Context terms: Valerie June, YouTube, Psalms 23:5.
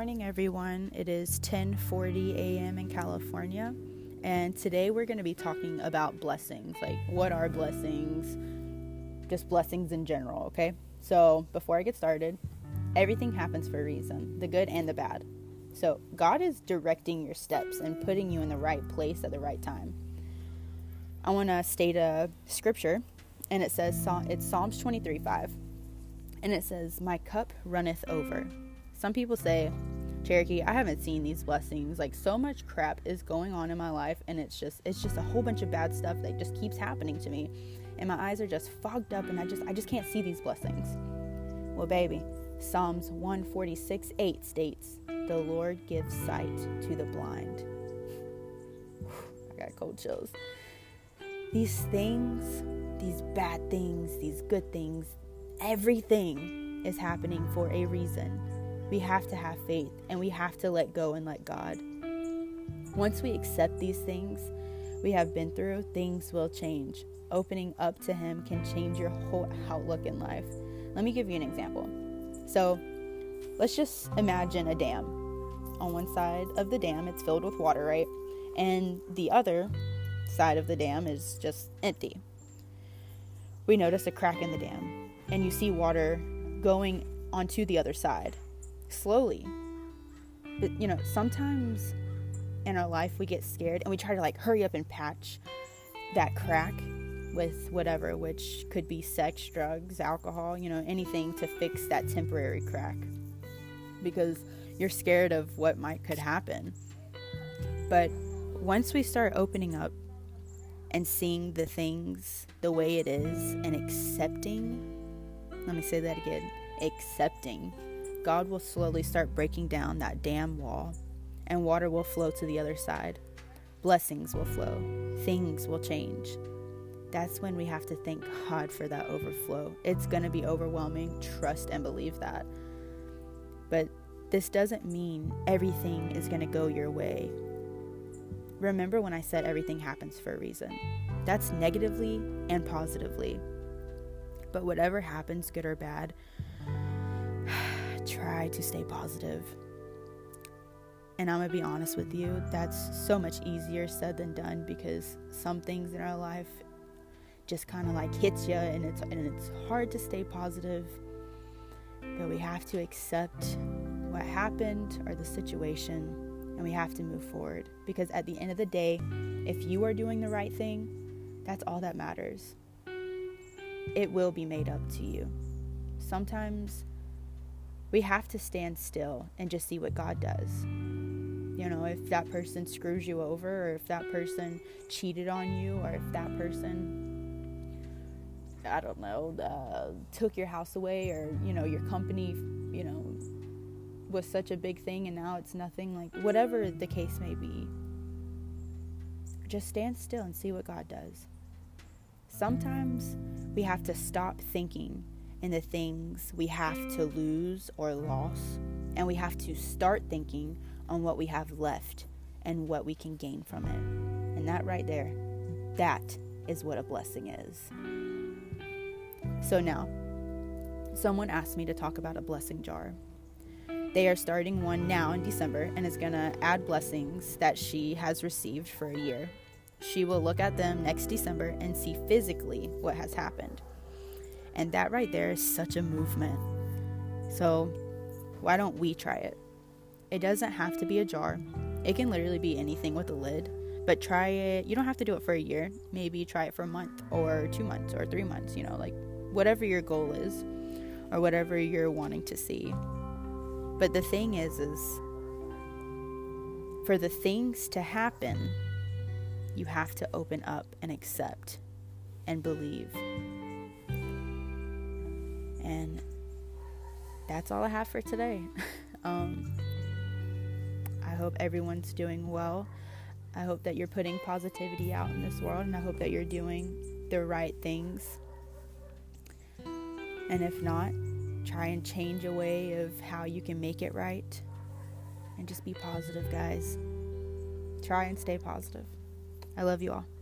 morning, everyone. It is 10:40 a.m. in California, and today we're going to be talking about blessings. Like, what are blessings? Just blessings in general, okay? So, before I get started, everything happens for a reason, the good and the bad. So, God is directing your steps and putting you in the right place at the right time. I want to state a scripture, and it says, it's Psalms 23:5, and it says, "My cup runneth over." Some people say, "Cherokee, I haven't seen these blessings. Like, so much crap is going on in my life, and it's just a whole bunch of bad stuff that just keeps happening to me, and my eyes are just fogged up, and I just can't see these blessings." Well, baby, Psalms 146:8 states, "The Lord gives sight to the blind." I got cold chills. These things, these bad things, these good things, everything is happening for a reason. We have to have faith, and we have to let go and let God. Once we accept these things we have been through, things will change. Opening up to Him can change your whole outlook in life. Let me give you an example. So let's just imagine a dam. On one side of the dam, it's filled with water, right? And the other side of the dam is just empty. We notice a crack in the dam, and you see water going onto the other side. Slowly. But, you know, sometimes in our life we get scared and we try to hurry up and patch that crack with whatever, which could be sex, drugs, alcohol, anything to fix that temporary crack, because you're scared of what could happen. But once we start opening up and seeing the things the way it is and accepting, God will slowly start breaking down that damn wall, and water will flow to the other side. Blessings will flow. Things will change. That's when we have to thank God for that overflow. It's going to be overwhelming. Trust and believe that. But this doesn't mean everything is going to go your way. Remember when I said everything happens for a reason. That's negatively and positively. But whatever happens, good or bad, try to stay positive. And I'm going to be honest with you, that's so much easier said than done, because some things in our life just kind of hits you, and it's hard to stay positive. But we have to accept what happened or the situation, and we have to move forward, because at the end of the day, if you are doing the right thing, that's all that matters. It will be made up to you. Sometimes we have to stand still and just see what God does. If that person screws you over, or if that person cheated on you, or if that person, took your house away, or, your company, was such a big thing and now it's nothing. Whatever the case may be, just stand still and see what God does. Sometimes we have to stop thinking in the things we have to lose or loss, and we have to start thinking on what we have left and what we can gain from it. And that right there, that is what a blessing is. So now, someone asked me to talk about a blessing jar. They are starting one now in December, and is going to add blessings that she has received for a year. She will look at them next December and see physically what has happened. And that right there is such a movement. So why don't we try it? It doesn't have to be a jar. It can literally be anything with a lid. But try it. You don't have to do it for a year. Maybe try it for a month or 2 months or 3 months. Whatever your goal is, or whatever you're wanting to see. But the thing is for the things to happen, you have to open up and accept and believe. And that's all I have for today. I hope everyone's doing well. I hope that you're putting positivity out in this world, and I hope that you're doing the right things. And if not, try and change a way of how you can make it right. And just be positive, guys. Try and stay positive. I love you all.